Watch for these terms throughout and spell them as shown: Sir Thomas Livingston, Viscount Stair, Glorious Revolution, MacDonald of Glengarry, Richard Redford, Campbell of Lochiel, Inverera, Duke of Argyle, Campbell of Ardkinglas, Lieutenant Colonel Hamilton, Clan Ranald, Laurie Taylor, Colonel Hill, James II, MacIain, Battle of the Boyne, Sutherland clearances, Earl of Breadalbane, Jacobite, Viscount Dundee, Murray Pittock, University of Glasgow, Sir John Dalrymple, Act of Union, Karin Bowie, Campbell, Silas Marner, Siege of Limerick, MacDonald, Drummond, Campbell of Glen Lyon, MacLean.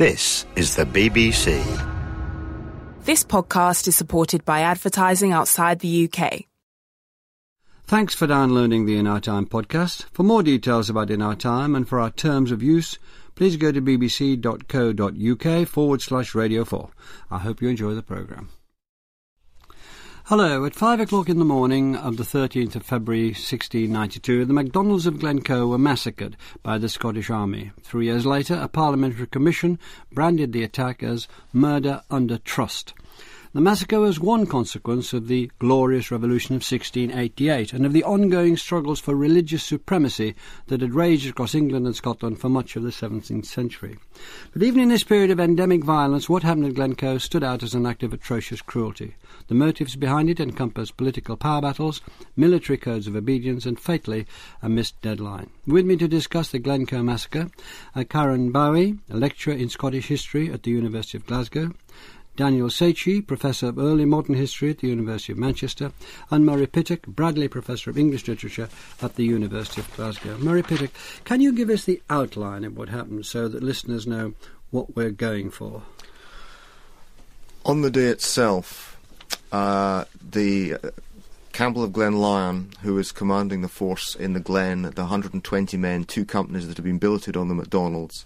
This is the BBC. This podcast is supported by advertising outside the UK. Thanks for downloading the In Our Time podcast. For more details about In Our Time and for our terms of use, please go to bbc.co.uk/Radio4. I hope you enjoy the programme. Hello. At 5 o'clock in the morning of the 13th of February 1692, the MacDonalds of Glencoe were massacred by the Scottish army. 3 years later, a parliamentary commission branded the attack as murder under trust. The massacre was one consequence of the Glorious Revolution of 1688 and of the ongoing struggles for religious supremacy that had raged across England and Scotland for much of the 17th century. But even in this period of endemic violence, what happened at Glencoe stood out as an act of atrocious cruelty. The motives behind it encompassed political power battles, military codes of obedience and, fatally, a missed deadline. With me to discuss the Glencoe massacre are Karin Bowie, a lecturer in Scottish history at the University of Glasgow, Daniel Szechi, Professor of Early Modern History at the University of Manchester, and Murray Pittock, Bradley Professor of English Literature at the University of Glasgow. Murray Pittock, can you give us the outline of what happened so that listeners know what we're going for? On the day itself, the Campbell of Glen Lyon, who was commanding the force in the Glen, the 120 men, two companies that had been billeted on the MacDonalds,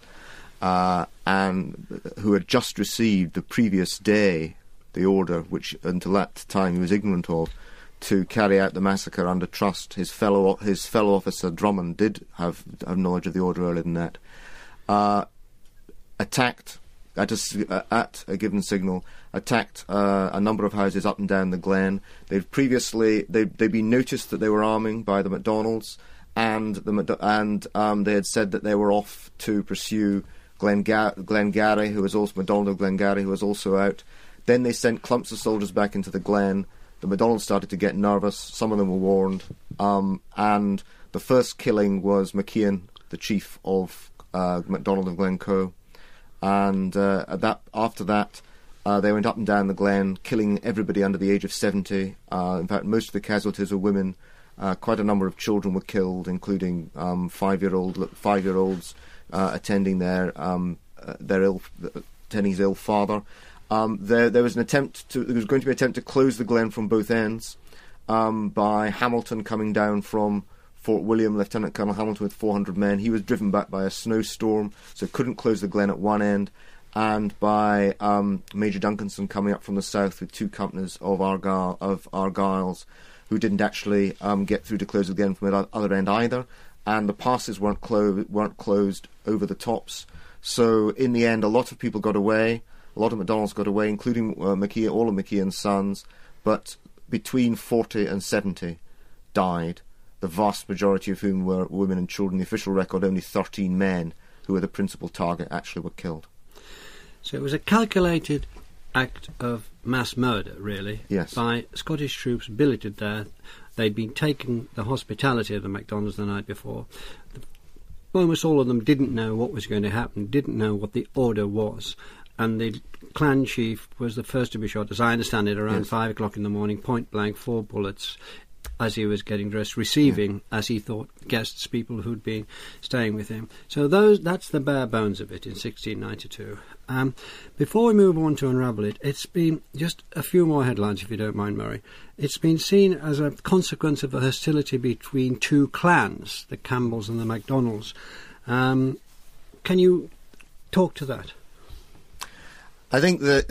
and who had just received the previous day the order, which until that time he was ignorant of, to carry out the massacre under trust. His fellow officer Drummond did have knowledge of the order earlier than that. Attacked at a given signal, attacked a number of houses up and down the Glen. They'd been noticed that they were arming by the MacDonalds, and they had said that they were off to pursue Glengarry, who was also MacDonald of Glengarry, who was also out. Then they sent clumps of soldiers back into the Glen. The MacDonalds started to get nervous. Some of them were warned, and the first killing was MacIain, the chief of MacDonald of Glencoe. And after that, they went up and down the Glen, killing everybody under the age of 70. In fact, most of the casualties were women. Quite a number of children were killed, including five-year-olds. Attending his ill father. There was going to be an attempt to close the Glen from both ends by Hamilton coming down from Fort William, Lieutenant Colonel Hamilton with 400 men. He was driven back by a snowstorm, so couldn't close the Glen at one end, and by Major Duncanson coming up from the south with two companies of Argyles, who didn't actually get through to close the Glen from the other end either. And the passes weren't closed over the tops. So in the end, a lot of people got away. A lot of MacDonalds got away, including MacIain, all of MacIain's sons. But between 40 and 70 died, the vast majority of whom were women and children. The official record, only 13 men, who were the principal target, actually were killed. So it was a calculated act of mass murder, really, yes, by Scottish troops billeted there. They'd been taking the hospitality of the MacDonalds the night before. Almost all of them didn't know what was going to happen, didn't know what the order was. And the clan chief was the first to be shot, as I understand it, around 5 o'clock in the morning, point blank, 4 bullets, as he was getting dressed, receiving, as he thought, guests, people who'd been staying with him. So that's the bare bones of it in 1692. Before we move on to unravel it, it's been just a few more headlines, if you don't mind, Murray. It's been seen as a consequence of a hostility between two clans, the Campbells and the MacDonalds. Can you talk to that? I think that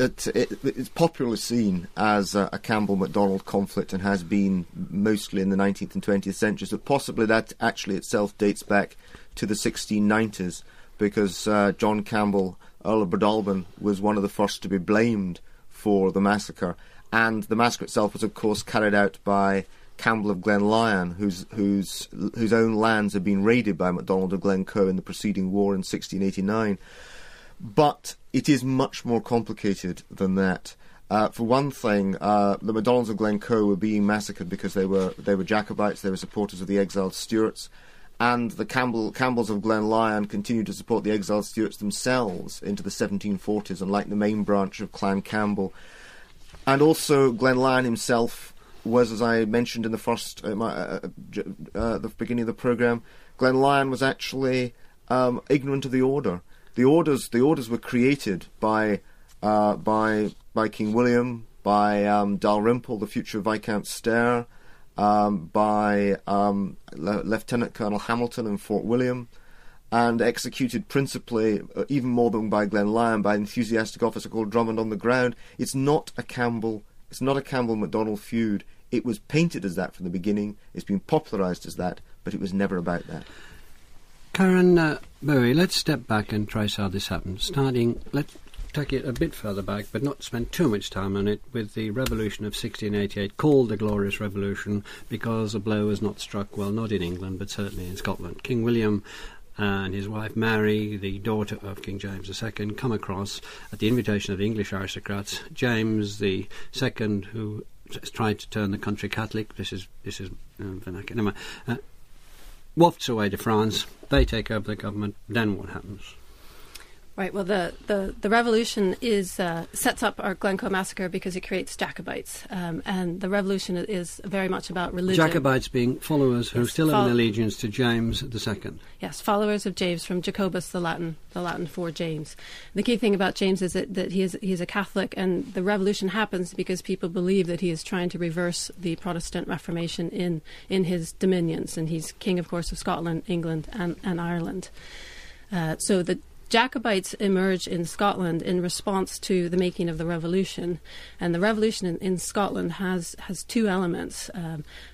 it's popularly seen as a Campbell-MacDonald conflict and has been mostly in the 19th and 20th centuries, but possibly that actually itself dates back to the 1690s, because John Campbell, Earl of Breadalbane, was one of the first to be blamed for the massacre. And the massacre itself was, of course, carried out by Campbell of Glen Lyon, whose own lands had been raided by MacDonald of Glencoe in the preceding war in 1689. But it is much more complicated than that. For one thing, the MacDonalds of Glencoe were being massacred because they were Jacobites, they were supporters of the exiled Stuarts, and the Campbells of Glen Lyon continued to support the exiled Stuarts themselves into the 1740s, unlike the main branch of Clan Campbell. And also Glen Lyon himself was, as I mentioned in the first the beginning of the programme, Glen Lyon was actually ignorant of the order. the orders were created by King William, by Dalrymple, the future Viscount Stair, by Lieutenant Colonel Hamilton in Fort William, and executed principally, even more than by Glen Lyon, by an enthusiastic officer called Drummond on the ground. It's not a Campbell. It's not a Campbell-MacDonald feud. It was painted as that from the beginning. It's been popularised as that, but it was never about that. Karin Bowie, let's step back and trace how this happened. Let's take it a bit further back, but not spend too much time on it, with the revolution of 1688, called the Glorious Revolution, because a blow was not struck, well, not in England, but certainly in Scotland. King William and his wife Mary, the daughter of King James II, come across at the invitation of the English aristocrats. James II, who tried to turn the country Catholic, this is vernacular, wafts away to France. They take over the government. Then what happens? Right, well, the revolution is sets up our Glencoe massacre because it creates Jacobites, and the revolution is very much about religion. Jacobites being followers who still have an allegiance to James II. Yes, followers of James, from Jacobus, the Latin for James. The key thing about James is that he is a Catholic, and the revolution happens because people believe that he is trying to reverse the Protestant Reformation in his dominions, and he's king, of course, of Scotland, England, and Ireland. So the Jacobites emerge in Scotland in response to the making of the revolution, and the revolution in Scotland has two elements.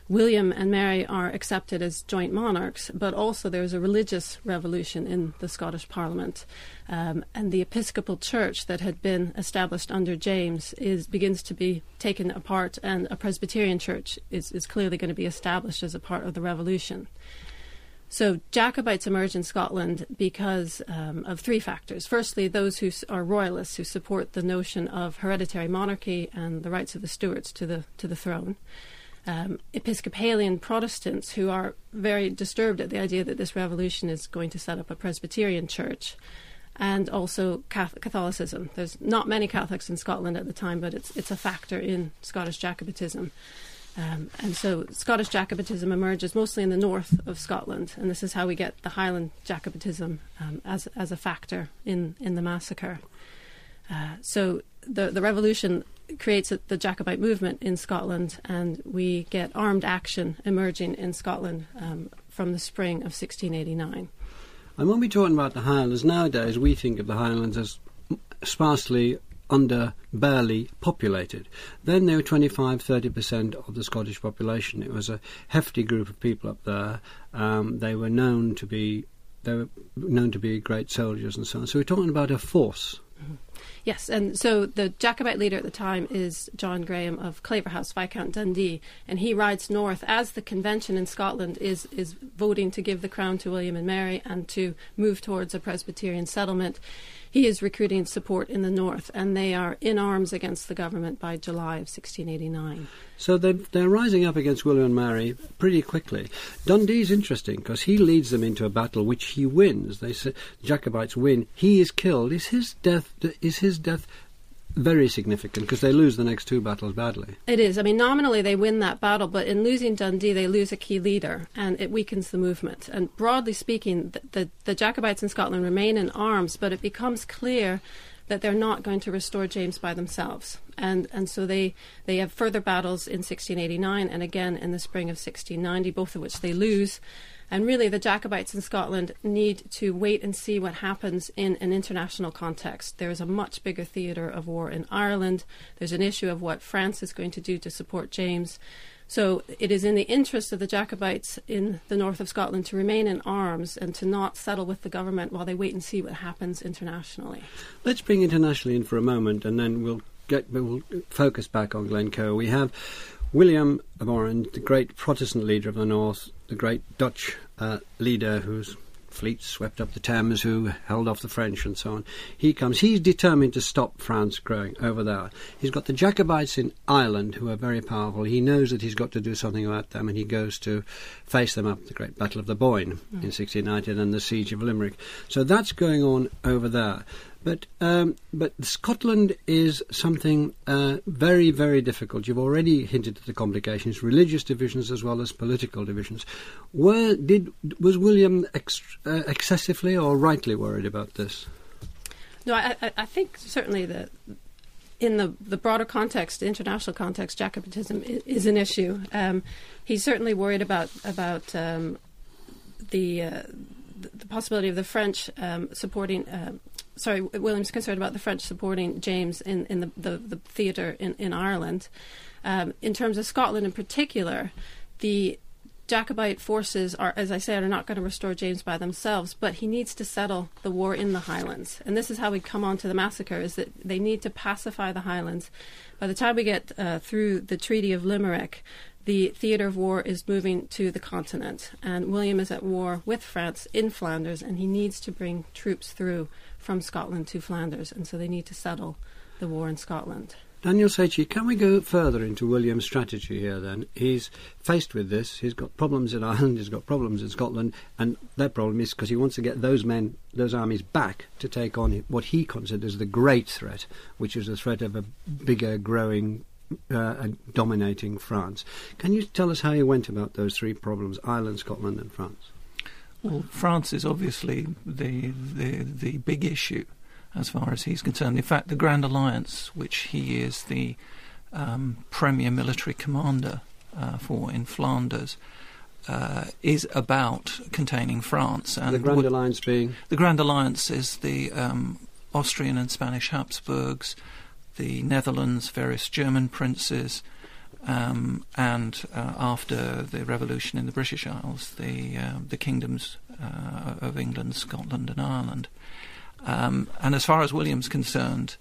William and Mary are accepted as joint monarchs, but also there's a religious revolution in the Scottish Parliament, and the Episcopal Church that had been established under James begins to be taken apart, and a Presbyterian Church is clearly going to be established as a part of the revolution. So Jacobites emerge in Scotland because of three factors. Firstly, those who are royalists, who support the notion of hereditary monarchy and the rights of the Stuarts to the throne. Episcopalian Protestants, who are very disturbed at the idea that this revolution is going to set up a Presbyterian church. And also Catholicism. There's not many Catholics in Scotland at the time, but it's a factor in Scottish Jacobitism. And so Scottish Jacobitism emerges mostly in the north of Scotland, and this is how we get the Highland Jacobitism as a factor in the massacre. So the revolution creates the Jacobite movement in Scotland, and we get armed action emerging in Scotland from the spring of 1689. And when we're talking about the Highlands nowadays, we think of the Highlands as sparsely barely populated. Then they were 25-30% of the Scottish population. It was a hefty group of people up there. They were known to be great soldiers and so on. So we're talking about a force. Mm-hmm. Yes, and so the Jacobite leader at the time is John Graham of Claverhouse, Viscount Dundee, and he rides north as the convention in Scotland is voting to give the crown to William and Mary and to move towards a Presbyterian settlement. He is recruiting support in the north, and they are in arms against the government by July of 1689. So they're rising up against William and Mary pretty quickly. Dundee's interesting because he leads them into a battle which he wins. The Jacobites win. He is killed. Is his death very significant because they lose the next two battles badly? It is. I mean, nominally they win that battle, but in losing Dundee they lose a key leader, and it weakens the movement. And broadly speaking, the Jacobites in Scotland remain in arms, but it becomes clear that they're not going to restore James by themselves. And so they have further battles in 1689 and again in the spring of 1690, both of which they lose. And really, the Jacobites in Scotland need to wait and see what happens in an international context. There is a much bigger theatre of war in Ireland. There's an issue of what France is going to do to support James. So it is in the interest of the Jacobites in the north of Scotland to remain in arms and to not settle with the government while they wait and see what happens internationally. Let's bring internationally in for a moment, and then we'll focus back on Glencoe. We have William of Orange, the great Protestant leader of the north, the great Dutch leader whose fleet swept up the Thames, who held off the French and so on. He comes. He's determined to stop France growing over there. He's got the Jacobites in Ireland, who are very powerful. He knows that he's got to do something about them, and he goes to face them up, the great Battle of the Boyne in 1690 and the Siege of Limerick. So that's going on over there. But Scotland is something very, very difficult. You've already hinted at the complications, religious divisions as well as political divisions. Was William excessively or rightly worried about this? No, I think certainly that in the broader context, the international context, Jacobitism is an issue. He's certainly worried about the possibility of the French supporting. William's concerned about the French supporting James in the theatre in Ireland. In terms of Scotland in particular, the Jacobite forces are, as I said, are not going to restore James by themselves, but he needs to settle the war in the Highlands. And this is how we come on to the massacre, is that they need to pacify the Highlands. By the time we get through the Treaty of Limerick, the theatre of war is moving to the continent, and William is at war with France in Flanders, and he needs to bring troops through from Scotland to Flanders, and so they need to settle the war in Scotland. Daniel Szechi, can we go further into William's strategy here then? He's faced with this, he's got problems in Ireland, he's got problems in Scotland, and their problem is because he wants to get those men, those armies back to take on what he considers the great threat, which is the threat of a bigger, growing and dominating France. Can you tell us how he went about those three problems, Ireland, Scotland and France? Well, France is obviously the big issue as far as he's concerned. In fact, the Grand Alliance, which he is the premier military commander for in Flanders, is about containing France. And the Grand Alliance being? The Grand Alliance is the Austrian and Spanish Habsburgs, the Netherlands, various German princes, and after the revolution in the British Isles, the kingdoms of England, Scotland and Ireland. And as far as William's concerned,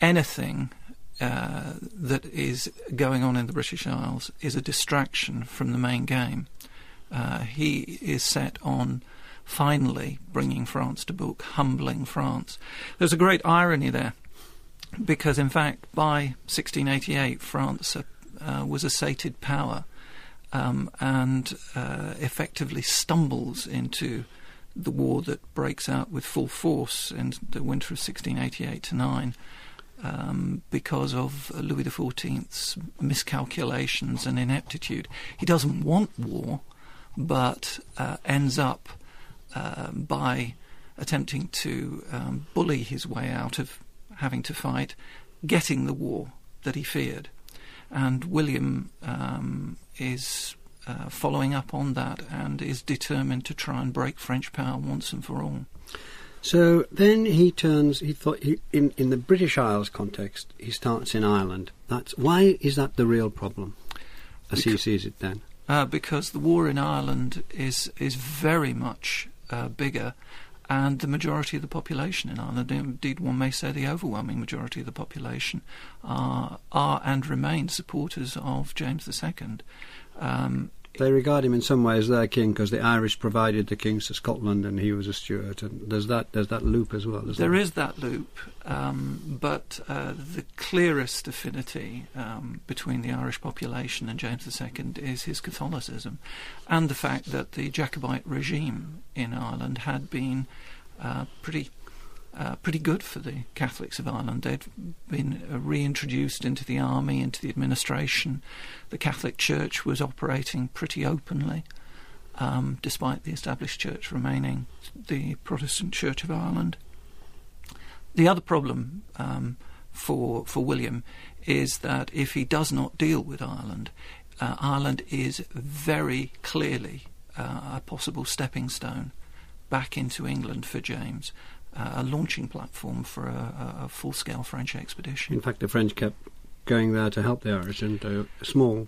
anything that is going on in the British Isles is a distraction from the main game. He is set on finally bringing France to book, humbling France. There's a great irony there, because in fact by 1688 France was a sated power and effectively stumbles into the war that breaks out with full force in the winter of 1688-9 because of Louis XIV's miscalculations and ineptitude. He doesn't want war, but ends up by attempting to bully his way out of having to fight, getting the war that he feared. And William is following up on that and is determined to try and break French power once and for all. So then he thought, in the British Isles context, he starts in Ireland. Why is that the real problem, as he sees it then? Because the war in Ireland is very much bigger, and the majority of the population in Ireland, indeed one may say the overwhelming majority of the population, are and remain supporters of James II. They regard him in some ways their king, because the Irish provided the kings to Scotland and he was a Stuart, and there's that loop as well. There is that loop, but the clearest affinity between the Irish population and James II is his Catholicism, and the fact that the Jacobite regime in Ireland had been pretty good for the Catholics of Ireland. They'd been reintroduced into the army, into the administration. The Catholic Church was operating pretty openly, despite the established church remaining the Protestant Church of Ireland. The other problem for William is that if he does not deal with Ireland, Ireland is very clearly a possible stepping stone back into England for James. A launching platform for a full-scale French expedition. In fact, the French kept going there to help the Irish, and small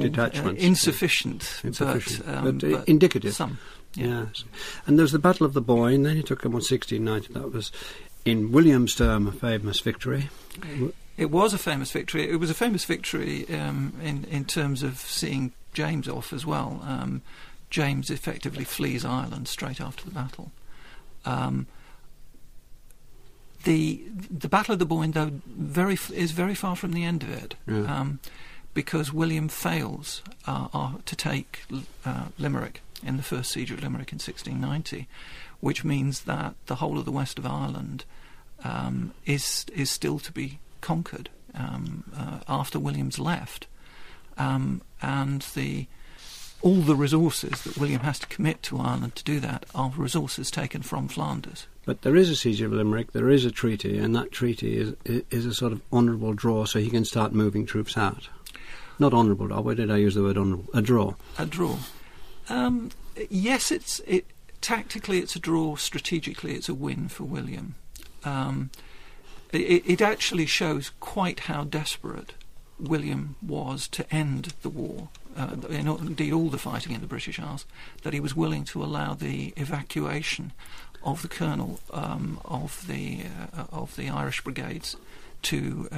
detachments. Insufficient, but indicative. Some, yeah. Yes. And there was the Battle of the Boyne. Then he took them on 1690. That was, in William's term, a famous victory. It was a famous victory. It was a famous victory in terms of seeing James off as well. James effectively flees Ireland straight after the battle. The Battle of the Boyne, though, is very far from the end of it, because William fails to take Limerick in the first siege of Limerick in 1690, which means that the whole of the west of Ireland is still to be conquered after William's left, and all the resources that William has to commit to Ireland to do that are resources taken from Flanders. But there is a Siege of Limerick, there is a treaty, and that treaty is a sort of honourable draw, so he can start moving troops out. Not honourable draw. Why did I use the word honourable? A draw. A draw. Yes, it's tactically it's a draw. Strategically, it's a win for William. It actually shows quite how desperate William was to end the war, indeed all the fighting in the British Isles, that he was willing to allow the evacuation of the colonel of the Irish brigades to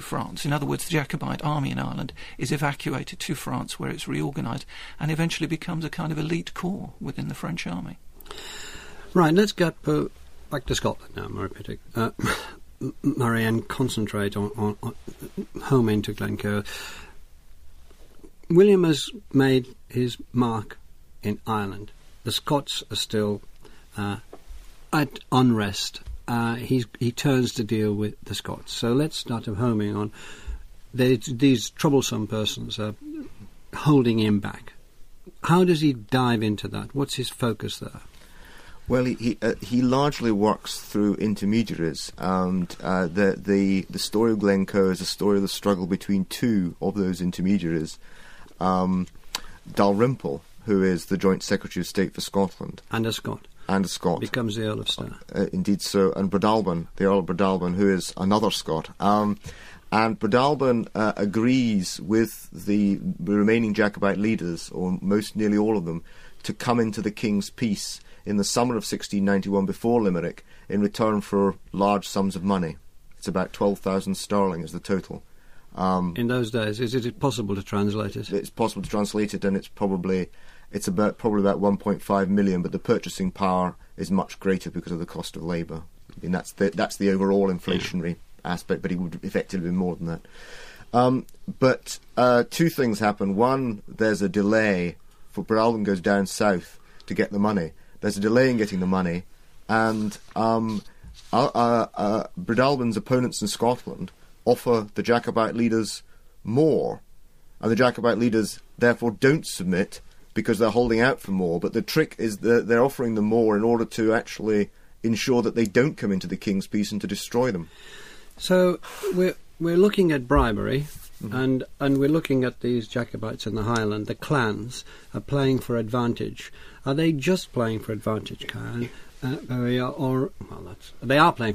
France. In other words, the Jacobite army in Ireland is evacuated to France, where it's reorganised and eventually becomes a kind of elite corps within the French army. Right, let's get back to Scotland now, Murray Pittock. Murray, and concentrate on home into Glencoe. William has made his mark in Ireland. The Scots are still at unrest. He turns to deal with the Scots. So let's start homing on these troublesome persons are holding him back. How does he dive into that? What's his focus there? Well, he largely works through intermediaries, and the story of Glencoe is a story of the struggle between two of those intermediaries, Dalrymple, who is the Joint Secretary of State for Scotland, and a Scot, becomes the Earl of Stair, indeed so, and Breadalbane, the Earl of Breadalbane, who is another Scot, and Breadalbane agrees with the remaining Jacobite leaders, or most nearly all of them, to come into the King's peace in the summer of 1691 before Limerick in return for large sums of money. It's about 12,000 sterling is the total. In those days, is it possible to translate it? It's possible to translate it, and it's probably about 1.5 million, but the purchasing power is much greater because of the cost of labour. And that's the overall inflationary aspect, but it would effectively be more than that. But two things happen. One, there's a delay, for Breadalbane goes down south to get the money. There's a delay in getting the money, and Breadalbane's opponents in Scotland offer the Jacobite leaders more, and the Jacobite leaders therefore don't submit because they're holding out for more. But the trick is that they're offering them more in order to actually ensure that they don't come into the King's peace and to destroy them. So we're looking at bribery. Mm-hmm. And we're looking at these Jacobites in the Highland. The clans are playing for advantage. Are they just playing for advantage, Karen? They are playing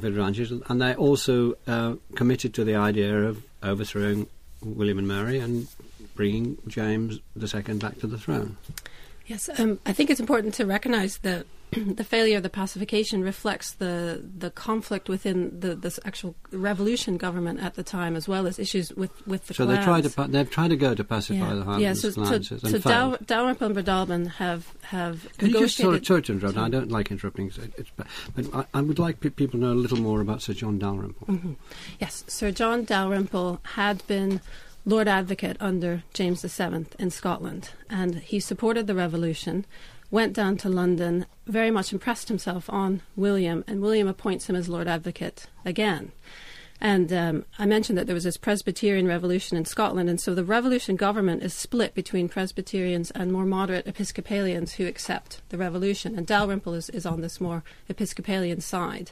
for advantage, and they're also committed to the idea of overthrowing William and Mary and bringing James II back to the throne. Yes, I think it's important to recognise that the failure of the pacification reflects the conflict within the actual revolution government at the time, as well as issues with the clans. So they've tried to go to pacify the Highlands. So Dalrymple and Breadalbane have Can negotiated... You just sort of interrupt? I don't like interrupting, but I would like people to know a little more about Sir John Dalrymple. Mm-hmm. Yes, Sir John Dalrymple had been Lord Advocate under James VII in Scotland, and he supported the revolution, went down to London, very much impressed himself on William, and William appoints him as Lord Advocate again. And I mentioned that there was this Presbyterian revolution in Scotland, and so the revolution government is split between Presbyterians and more moderate Episcopalians who accept the revolution, and Dalrymple is on this more Episcopalian side.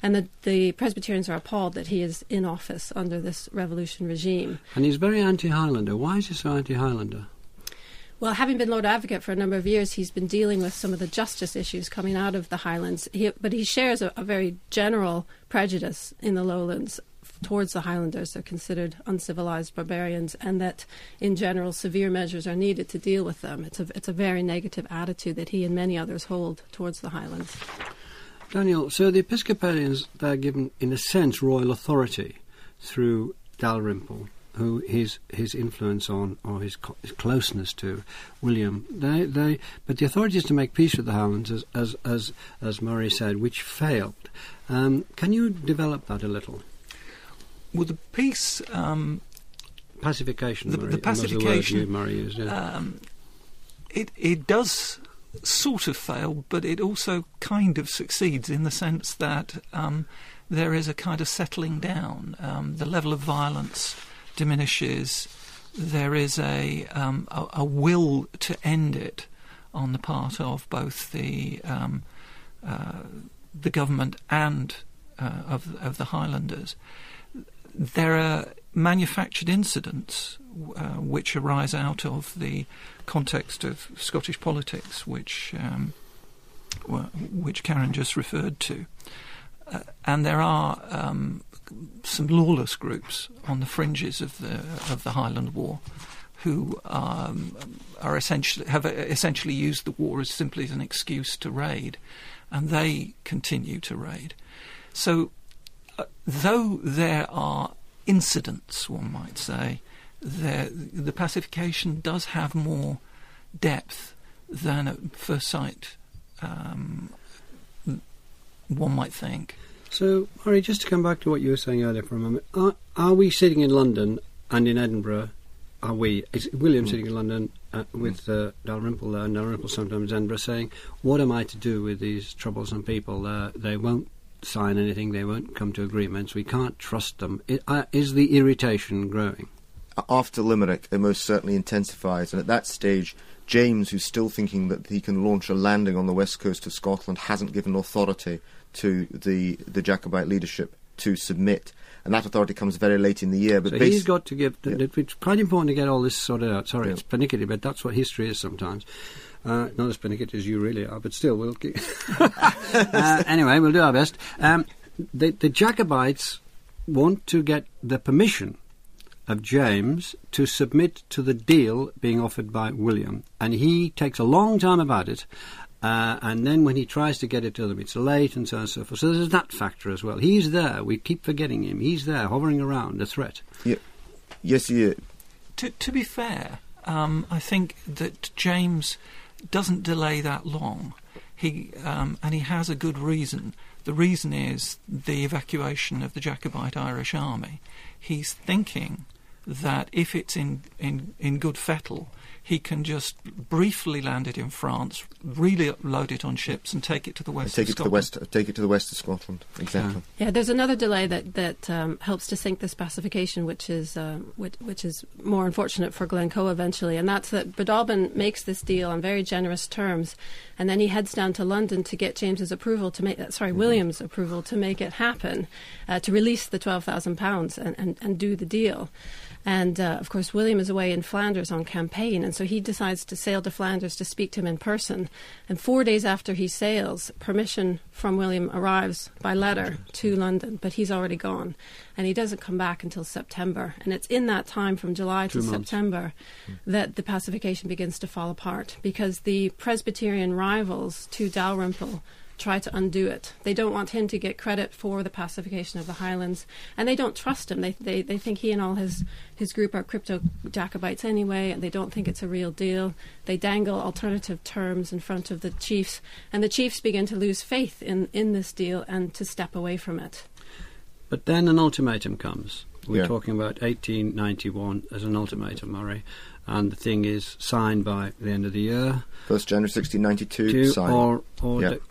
And the Presbyterians are appalled that he is in office under this revolution regime. And he's very anti-Highlander. Why is he so anti-Highlander? Well, having been Lord Advocate for a number of years, he's been dealing with some of the justice issues coming out of the Highlands. But he shares a very general prejudice in the lowlands towards the Highlanders. They're considered uncivilized barbarians, and that, in general, severe measures are needed to deal with them. It's a very negative attitude that he and many others hold towards the Highlands. Daniel, so the Episcopalians, they're given, in a sense, royal authority through Dalrymple, who his influence on, or his closeness to William. But the authorities to make peace with the Highlands, as Murray said, which failed. Can you develop that a little? Well, the peace... pacification, Murray. The pacification... Murray used, yeah. It does... sort of fail, but it also kind of succeeds in the sense that there is a kind of settling down. The level of violence diminishes. There is a will to end it on the part of both the government and of the Highlanders. There are manufactured incidents which arise out of the context of Scottish politics, which Karin just referred to. And there are some lawless groups on the fringes of the Highland War, who have essentially used the war as simply as an excuse to raid, and they continue to raid. So, though there are incidents, one might say, the pacification does have more depth than at first sight one might think. So, Murray, just to come back to what you were saying earlier for a moment, are we sitting in London and in Edinburgh? Is William sitting in London with Dalrymple there, and Dalrymple sometimes in Edinburgh, saying, what am I to do with these troublesome people? They won't sign anything, they won't come to agreements, we can't trust them. Is the irritation growing? After Limerick, it most certainly intensifies, and at that stage, James, who's still thinking that he can launch a landing on the west coast of Scotland, hasn't given authority to the Jacobite leadership to submit. And that authority comes very late in the year. But so he's got to give... It's quite important to get all this sorted out. Sorry, It's pernickety, but that's what history is sometimes. Not as pernickety as you really are, but still, we'll... anyway, we'll do our best. The Jacobites want to get the permission of James to submit to the deal being offered by William. And he takes a long time about it. And then when he tries to get it to them, it's late, and so on and so forth. So there's that factor as well. He's there. We keep forgetting him. He's there, hovering around, a threat. Yeah. Yes, he is. To be fair, I think that James doesn't delay that long. And he has a good reason. The reason is the evacuation of the Jacobite Irish army. He's thinking that if it's in good fettle, he can just briefly land it in France, really load it on ships, and take it to the west of Scotland. Take it to the west of Scotland, exactly. Yeah, there's another delay that helps to sink this pacification, which is more unfortunate for Glencoe eventually, and that's that Breadalbane makes this deal on very generous terms, and then he heads down to London to get James's approval to make William's approval to make it happen, to release the £12,000 and do the deal. And, of course, William is away in Flanders on campaign, and so he decides to sail to Flanders to speak to him in person. And 4 days after he sails, permission from William arrives by letter to London, but he's already gone. And he doesn't come back until September. And it's in that time from July to September that the pacification begins to fall apart, because the Presbyterian rivals to Dalrymple try to undo it. They don't want him to get credit for the pacification of the Highlands, and they don't trust him. They think he and all his group are crypto-Jacobites anyway, and they don't think it's a real deal. They dangle alternative terms in front of the chiefs, and the chiefs begin to lose faith in this deal and to step away from it. But then an ultimatum comes. We're talking about 1891 as an ultimatum, Murray. And the thing is signed by the end of the year. 1st January 1692, signed.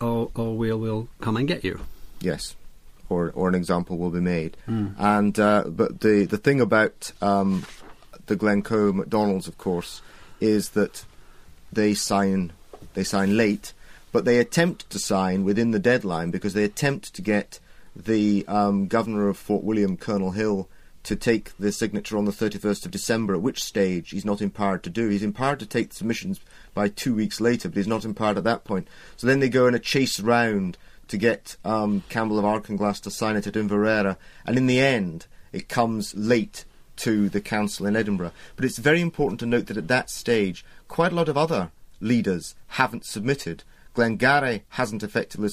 Or we'll come and get you. Yes, or an example will be made. And but the thing about the Glencoe MacDonalds, of course, is that they sign late, but they attempt to sign within the deadline, because they attempt to get the governor of Fort William, Colonel Hill, to take the signature on the 31st of December, at which stage he's not empowered to do. He's empowered to take the submissions by 2 weeks later, but he's not empowered at that point. So then they go in a chase round to get Campbell of Ardkinglas to sign it at Inverera, and in the end it comes late to the council in Edinburgh. But it's very important to note that at that stage quite a lot of other leaders haven't submitted. Glengarry hasn't effectively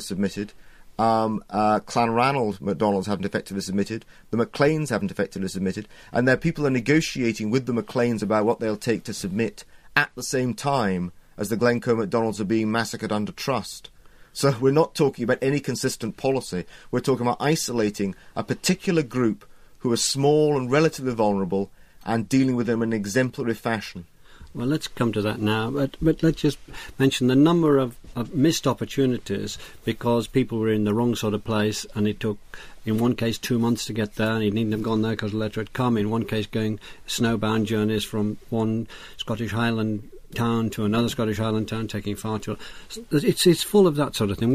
submitted. Clan Ranald MacDonalds haven't effectively submitted, the MacLeans haven't effectively submitted, and their people are negotiating with the MacLeans about what they'll take to submit at the same time as the Glencoe MacDonalds are being massacred under trust. So we're not talking about any consistent policy. We're talking about isolating a particular group who are small and relatively vulnerable and dealing with them in an exemplary fashion. Well, let's come to that now, but let's just mention the number of missed opportunities, because people were in the wrong sort of place, and it took, in one case, 2 months to get there, and he needn't have gone there because the letter had come. In one case, going snowbound journeys from one Scottish Highland town to another Scottish island town, taking far too long. It's full of that sort of thing.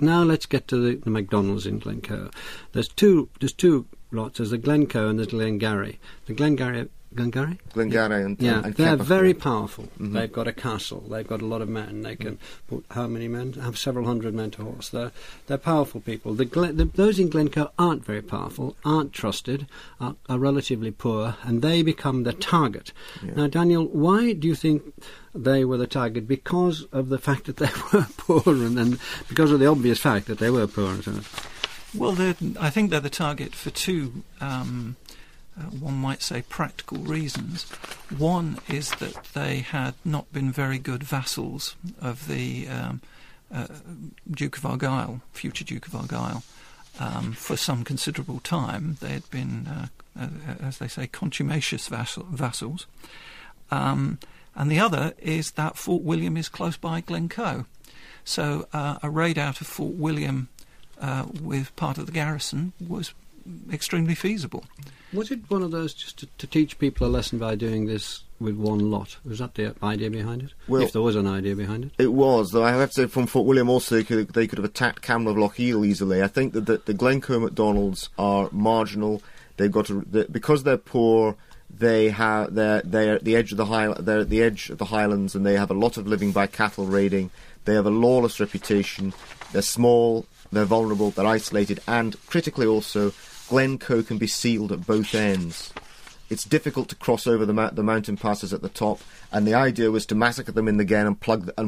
Now let's get to the MacDonalds in Glencoe. There's two lots. There's the Glencoe and there's Glengarry. The Glengarry and they're very powerful. Mm-hmm. They've got a castle. They've got a lot of men. They can put how many men? Have several hundred men to horse. They're powerful people. Those in Glencoe aren't very powerful, aren't trusted, are relatively poor, and they become the target. Yeah. Now, Daniel, why do you think they were the target? Because of the fact that they were poor, and because of the obvious fact that they were poor. Well, I think they're the target for two one might say practical reasons. One is that they had not been very good vassals of the Duke of Argyle, future Duke of Argyle, for some considerable time. They had been, as they say, contumacious vassals. And the other is that Fort William is close by Glencoe. So a raid out of Fort William with part of the garrison was extremely feasible. Was it one of those just to teach people a lesson by doing this with one lot? Was that the idea behind it? Well, if there was an idea behind it? It was, though I have to say from Fort William also they could have attacked Campbell of Lochiel easily. I think that the Glencoe MacDonalds are marginal. They've got because they're poor. They're at the edge of the Highlands, and they have a lot of living by cattle raiding. They have a lawless reputation. They're small. They're vulnerable. They're isolated, and critically also, Glencoe can be sealed at both ends. It's difficult to cross over the mountain passes at the top, and the idea was to massacre them in the glen and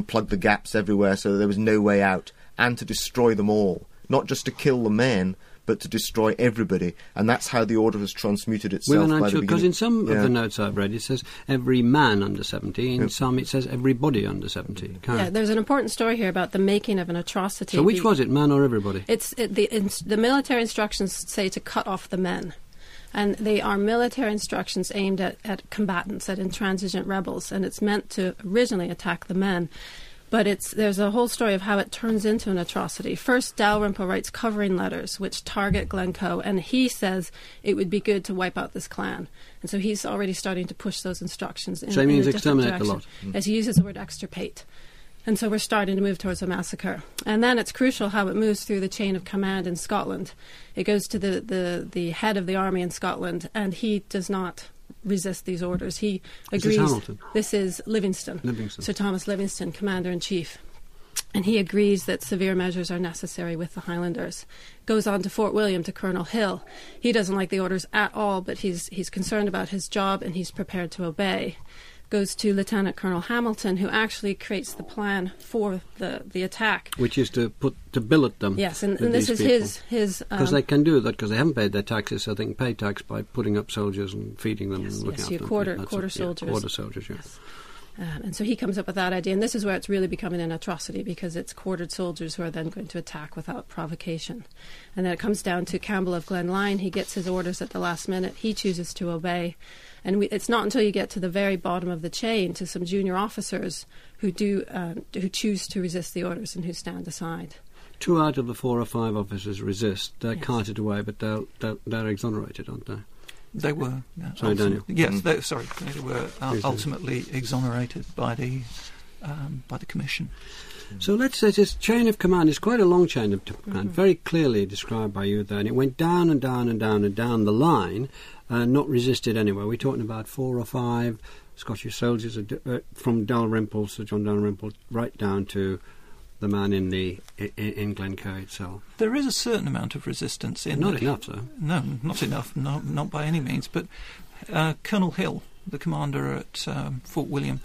plug the gaps everywhere so that there was no way out, and to destroy them all, not just to kill the men, but to destroy everybody. And that's how the order has transmuted itself by the beginning. Because in some of the notes I've read, it says every man under 70, in some it says everybody under 70. Yeah, there's an important story here about the making of an atrocity. So which was it, man or everybody? The military instructions say to cut off the men. And they are military instructions aimed at combatants, at intransigent rebels. And it's meant to originally attack the men. But there's a whole story of how it turns into an atrocity. First, Dalrymple writes covering letters which target Glencoe, and he says it would be good to wipe out this clan. And so he's already starting to push those instructions in a different direction. So he means exterminate a lot. As he uses the word extirpate. And so we're starting to move towards a massacre. And then it's crucial how it moves through the chain of command in Scotland. It goes to the head of the army in Scotland, and he does not resist these orders. He agrees. This is Livingston. Sir Thomas Livingston, Commander-in-Chief. And he agrees that severe measures are necessary with the Highlanders. Goes on to Fort William to Colonel Hill. He doesn't like the orders at all, but he's concerned about his job and he's prepared to obey. Goes to Lieutenant Colonel Hamilton, who actually creates the plan for the attack, which is to billet them. Yes, and this is his because they can do that because they haven't paid their taxes, so they can pay tax by putting up soldiers and feeding them and looking after them. Quarter soldiers. Yes. And so he comes up with that idea, and this is where it's really becoming an atrocity because it's quartered soldiers who are then going to attack without provocation. And then it comes down to Campbell of Glen Lyon. He gets his orders at the last minute. He chooses to obey. And it's not until you get to the very bottom of the chain to some junior officers who choose to resist the orders and who stand aside. 2 out of the 4 or 5 officers resist. They're carted away, but they're exonerated, aren't they? They were. Sorry, Daniel. Yes, they were ultimately exonerated by the commission. So let's say this chain of command is quite a long chain of command, very clearly described by you there, and it went down and down and down and down the line, not resisted anywhere. We're talking about 4 or 5 Scottish soldiers from Dalrymple, Sir John Dalrymple, right down to the man in Glencoe itself. There is a certain amount of resistance in not enough, though. No, not enough, not by any means. But Colonel Hill, the commander at Fort William,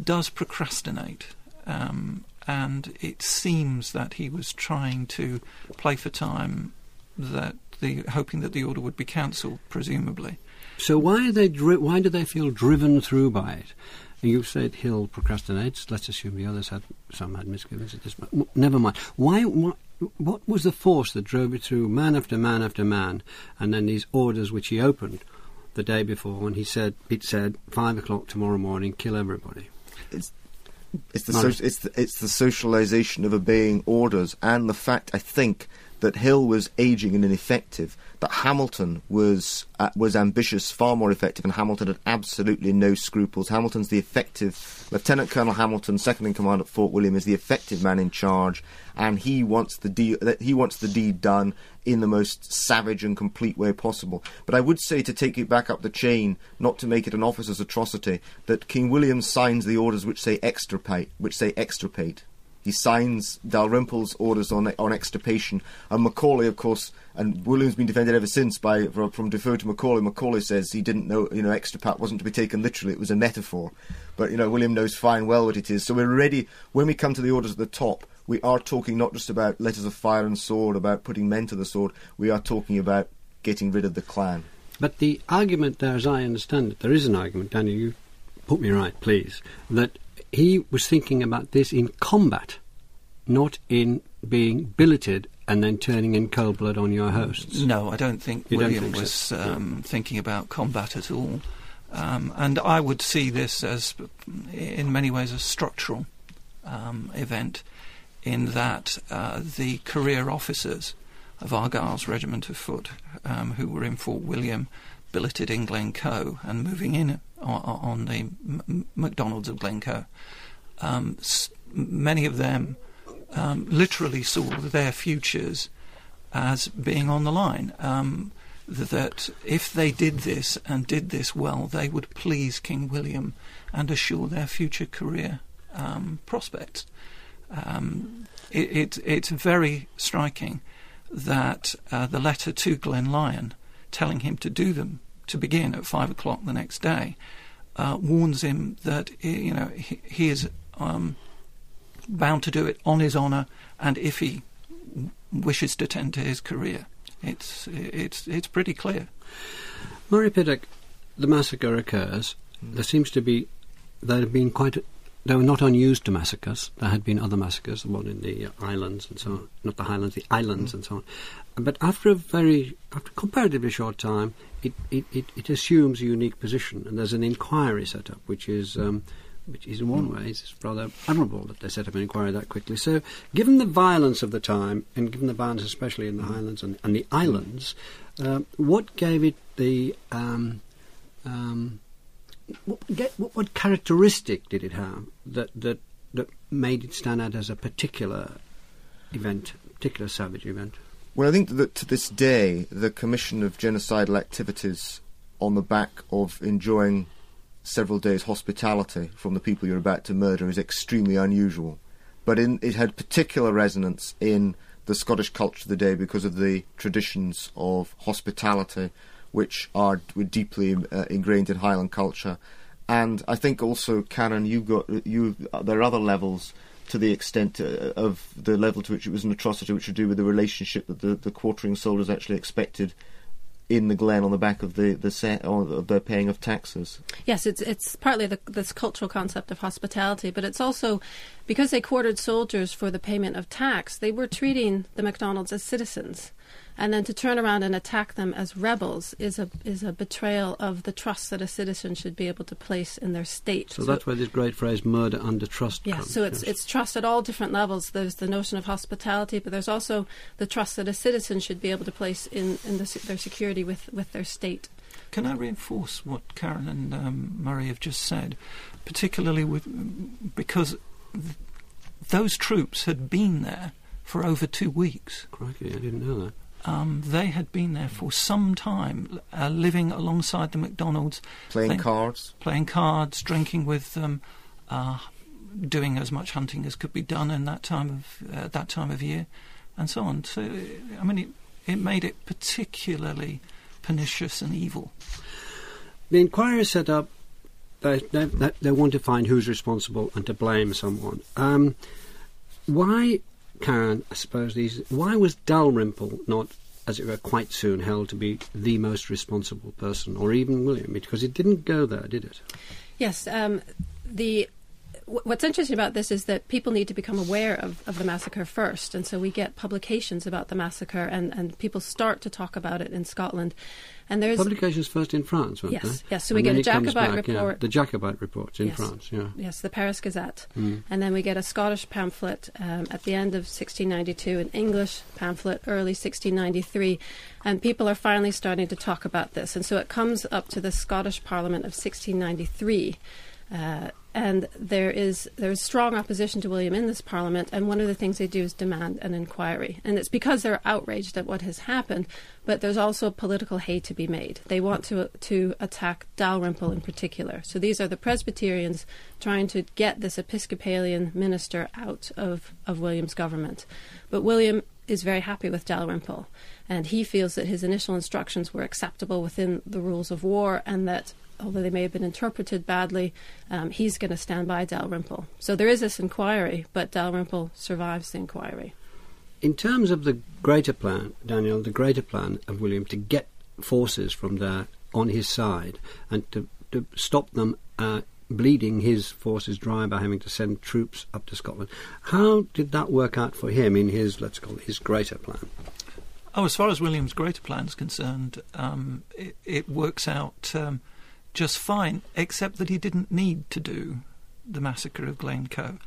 does procrastinate. And it seems that he was trying to play for time, hoping that the order would be cancelled, presumably. So why do they feel driven through by it? You said Hill procrastinates. Let's assume the others had misgivings at this point. Never mind. Why? What was the force that drove it through man after man after man, and then these orders which he opened the day before when he said 5 o'clock tomorrow morning, kill everybody. It's the socialisation of obeying orders, and the fact, I think, that Hill was ageing and ineffective, that Hamilton was ambitious, far more effective, and Hamilton had absolutely no scruples. Hamilton's the effective... Lieutenant Colonel Hamilton, second in command at Fort William, is the effective man in charge, and he wants the deed done in the most savage and complete way possible. But I would say, to take it back up the chain, not to make it an officer's atrocity, that King William signs the orders which say extirpate, He signs Dalrymple's orders on extirpation, and Macaulay, of course, and William's been defended ever since by from Defoe to Macaulay. Macaulay says he didn't know, extirpate wasn't to be taken literally; it was a metaphor. But William knows fine well what it is. So we're already, when we come to the orders at the top, we are talking not just about letters of fire and sword, about putting men to the sword. We are talking about getting rid of the clan. But the argument, as I understand it, there is an argument, Daniel. You put me right, please. That he was thinking about this in combat, not in being billeted and then turning in cold blood on your hosts. No, I don't think William was thinking about combat at all. And I would see this as, in many ways, a structural event, in that the career officers of Argyle's regiment of foot, who were in Fort William, billeted in Glencoe and moving in on the MacDonalds of Glencoe, many of them literally saw their futures as being on the line, that if they did this and did this well, they would please King William and assure their future career prospects. It's very striking that the letter to Glen Lyon telling him to do them, to begin at 5 o'clock the next day, warns him that he is bound to do it on his honour, and if he wishes to tend to his career, it's pretty clear. Murray Pittock, the massacre occurs. There seems to be they were not unused to massacres. There had been other massacres, the one in the islands and so on, not the highlands, the islands and so on. But after a comparatively short time, it assumes a unique position, and there's an inquiry set up, which is in one way it's rather admirable that they set up an inquiry that quickly. So, given the violence of the time, and given the violence especially in the highlands and the islands, what gave it the what characteristic did it have that made it stand out as a particular event, particular savage event? Well, I think that to this day, the commission of genocidal activities on the back of enjoying several days' hospitality from the people you're about to murder is extremely unusual. But it had particular resonance in the Scottish culture of the day because of the traditions of hospitality, which were deeply ingrained in Highland culture. And I think also, Karin, there are other levels, to the extent of the level to which it was an atrocity, which would do with the relationship that the quartering soldiers actually expected in the Glen on the back of the paying of taxes. Yes, it's partly this cultural concept of hospitality, but it's also because they quartered soldiers for the payment of tax, they were treating the MacDonalds as citizens. And then to turn around and attack them as rebels is a betrayal of the trust that a citizen should be able to place in their state. So that's where this great phrase "murder under trust" comes. Yeah, so it's trust at all different levels. There's the notion of hospitality, but there's also the trust that a citizen should be able to place in their security with their state. Can I reinforce what Karin and Murray have just said, particularly because those troops had been there for over 2 weeks. Crikey, I didn't know that. They had been there for some time, living alongside the MacDonalds, playing cards, drinking with them, doing as much hunting as could be done in that time of year, and so on. So, I mean, it made it particularly pernicious and evil. The inquiry is set up. They want to find who's responsible and to blame someone. Why? Karin, I suppose why was Dalrymple not, as it were, quite soon held to be the most responsible person, or even William? Because it didn't go there, did it? Yes, the what's interesting about this is that people need to become aware of the massacre first, and so we get publications about the massacre, and people start to talk about it in Scotland. And there's publications first in France, weren't they? Yes, so we get a Jacobite report. Yeah, the Jacobite reports in France, yeah. Yes, the Paris Gazette. Mm. And then we get a Scottish pamphlet at the end of 1692, an English pamphlet early 1693, and people are finally starting to talk about this. And so it comes up to the Scottish Parliament of 1693, and there is strong opposition to William in this parliament, and one of the things they do is demand an inquiry. And it's because they're outraged at what has happened, but there's also political hay to be made. They want to attack Dalrymple in particular. So these are the Presbyterians trying to get this Episcopalian minister out of William's government. But William is very happy with Dalrymple, and he feels that his initial instructions were acceptable within the rules of war, and that although they may have been interpreted badly, he's going to stand by Dalrymple. So there is this inquiry, but Dalrymple survives the inquiry. In terms of the greater plan, Daniel, the greater plan of William to get forces from there on his side and to stop them bleeding his forces dry by having to send troops up to Scotland, how did that work out for him in his, let's call it, his greater plan? Oh, as far as William's greater plan is concerned, it works out just fine, except that he didn't need to do the massacre of Glencoe.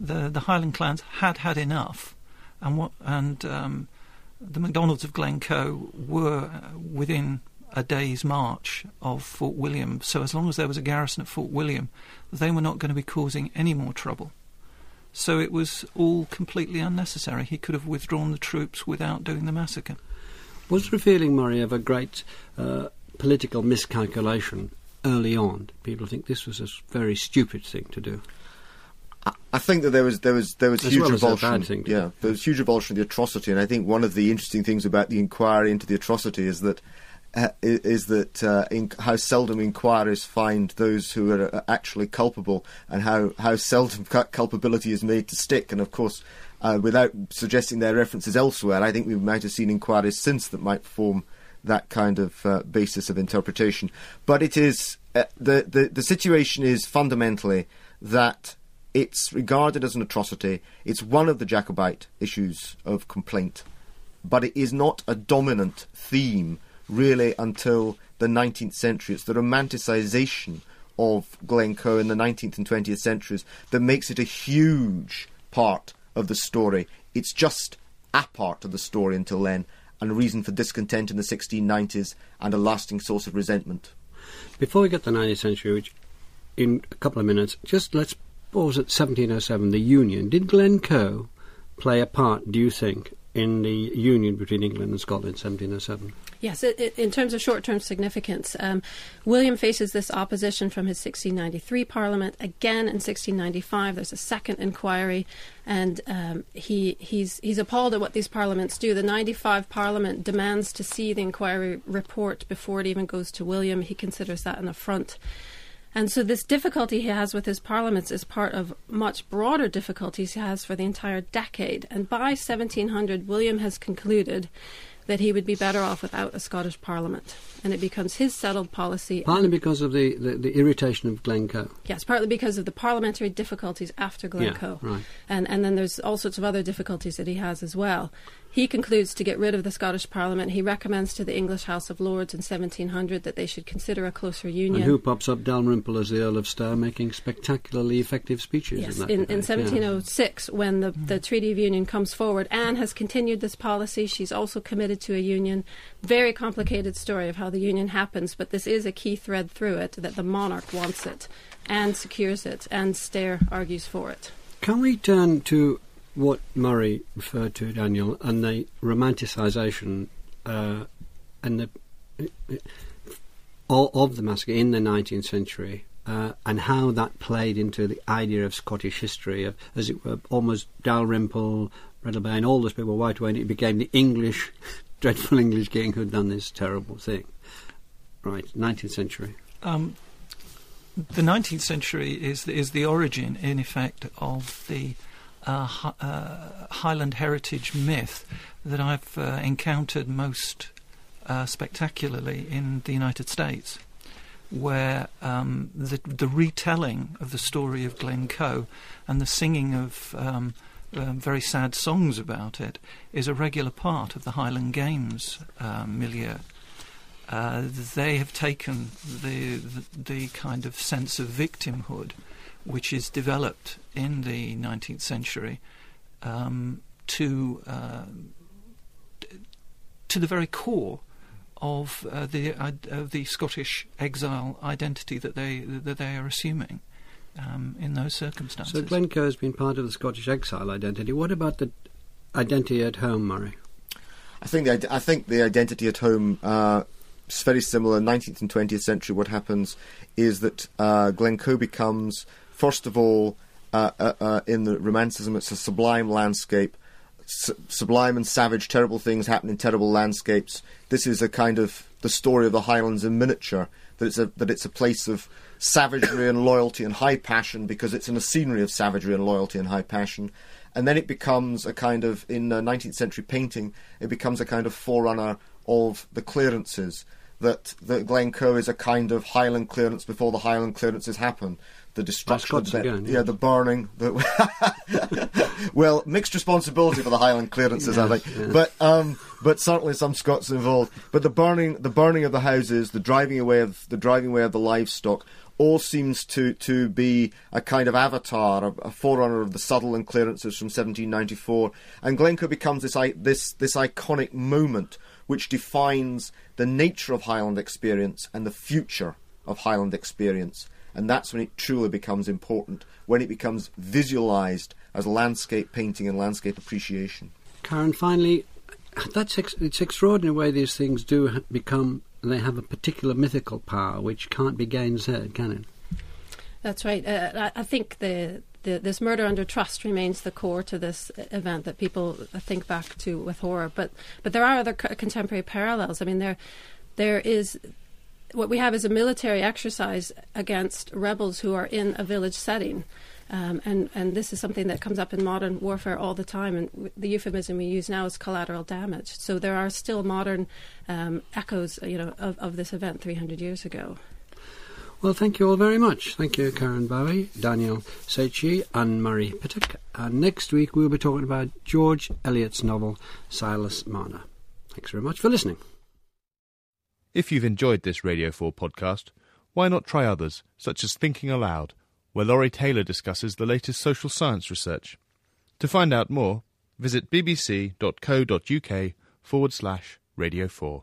The Highland clans had enough, and the MacDonalds of Glencoe were within a day's march of Fort William, so as long as there was a garrison at Fort William, they were not going to be causing any more trouble. So it was all completely unnecessary. He could have withdrawn the troops without doing the massacre. Was there a feeling, Murray, of a great political miscalculation early on? People think this was a very stupid thing to do. I think that there was huge revulsion. Yeah, there was huge revulsion of the atrocity, and I think one of the interesting things about the inquiry into the atrocity is that how seldom inquiries find those who are actually culpable, and how seldom culpability is made to stick. And of course, without suggesting their references elsewhere, I think we might have seen inquiries since that might form that kind of basis of interpretation. But it is the situation is fundamentally that it's regarded as an atrocity. It's one of the Jacobite issues of complaint, but it is not a dominant theme really until the 19th century. It's the romanticisation of Glencoe in the 19th and 20th centuries that makes it a huge part of the story. It's just a part of the story until then, and a reason for discontent in the 1690s, and a lasting source of resentment. Before we get to the 19th century, which in a couple of minutes, just let's pause at 1707, the Union. Did Glencoe play a part, do you think, in the union between England and Scotland in 1707? Yes, in terms of short-term significance, William faces this opposition from his 1693 Parliament. Again, in 1695, there's a second inquiry, and he's appalled at what these parliaments do. The 95 Parliament demands to see the inquiry report before it even goes to William. He considers that an affront. And so this difficulty he has with his parliaments is part of much broader difficulties he has for the entire decade. And by 1700, William has concluded that he would be better off without a Scottish parliament. And it becomes his settled policy. Partly because of the irritation of Glencoe. Yes, partly because of the parliamentary difficulties after Glencoe. Yeah, right. And then there's all sorts of other difficulties that he has as well. He concludes to get rid of the Scottish Parliament. He recommends to the English House of Lords in 1700 that they should consider a closer union. And who pops up? Dalrymple as the Earl of Stair, making spectacularly effective speeches. Yes, in 1706, when the Treaty of Union comes forward. Anne has continued this policy. She's also committed to a union. Very complicated story of how the union happens, but this is a key thread through it, that the monarch wants it, Anne secures it, and Stair argues for it. Can we turn to what Murray referred to, Daniel, and the romanticisation of the massacre in the 19th century, and how that played into the idea of Scottish history, of, as it were, almost Dalrymple, Breadalbane, all those people wiped away, and it became the English, dreadful English king who had done this terrible thing. Right, 19th century. The 19th century is the origin, in effect, of the Highland heritage myth that I've encountered most spectacularly in the United States. where the retelling of the story of Glencoe and the singing of very sad songs about it is a regular part of the Highland Games milieu. They have taken the kind of sense of victimhood which is developed in the 19th century to the very core of the Scottish exile identity that they are assuming in those circumstances. So Glencoe has been part of the Scottish exile identity. What about the identity at home, Murray? I think the identity at home. It's very similar. 19th and 20th century, what happens is that Glencoe becomes, first of all, in the Romanticism, it's a sublime landscape, sublime and savage, terrible things happen in terrible landscapes. This is a kind of the story of the Highlands in miniature, that it's a place of savagery and loyalty and high passion, because it's in a scenery of savagery and loyalty and high passion. And then it becomes a kind of, in 19th century painting, it becomes a kind of forerunner of the clearances, that Glencoe is a kind of Highland clearance before the Highland clearances happen. The destruction of the burning. Well, mixed responsibility for the Highland clearances, yes, I think. Yes. But certainly some Scots involved. But the burning of the houses, the driving away of the livestock, all seems to be a kind of avatar, a forerunner of the Sutherland clearances from 1794, and Glencoe becomes this iconic moment which defines the nature of Highland experience and the future of Highland experience. And that's when it truly becomes important, when it becomes visualised as landscape painting and landscape appreciation. Karen, finally, it's extraordinary the way these things do become, they have a particular mythical power which can't be gainsaid, can it? That's right. I think this murder under trust remains the core to this event that people think back to with horror. But there are other contemporary parallels. I mean, there is, what we have is a military exercise against rebels who are in a village setting. And this is something that comes up in modern warfare all the time, and the euphemism we use now is collateral damage. So there are still modern echoes, of this event 300 years ago. Well, thank you all very much. Thank you, Karin Bowie, Daniel Szechi and Murray Pittock. And next week we'll be talking about George Eliot's novel, Silas Marner. Thanks very much for listening. If you've enjoyed this Radio 4 podcast, why not try others, such as Thinking Aloud, where Laurie Taylor discusses the latest social science research. To find out more, visit bbc.co.uk/Radio 4.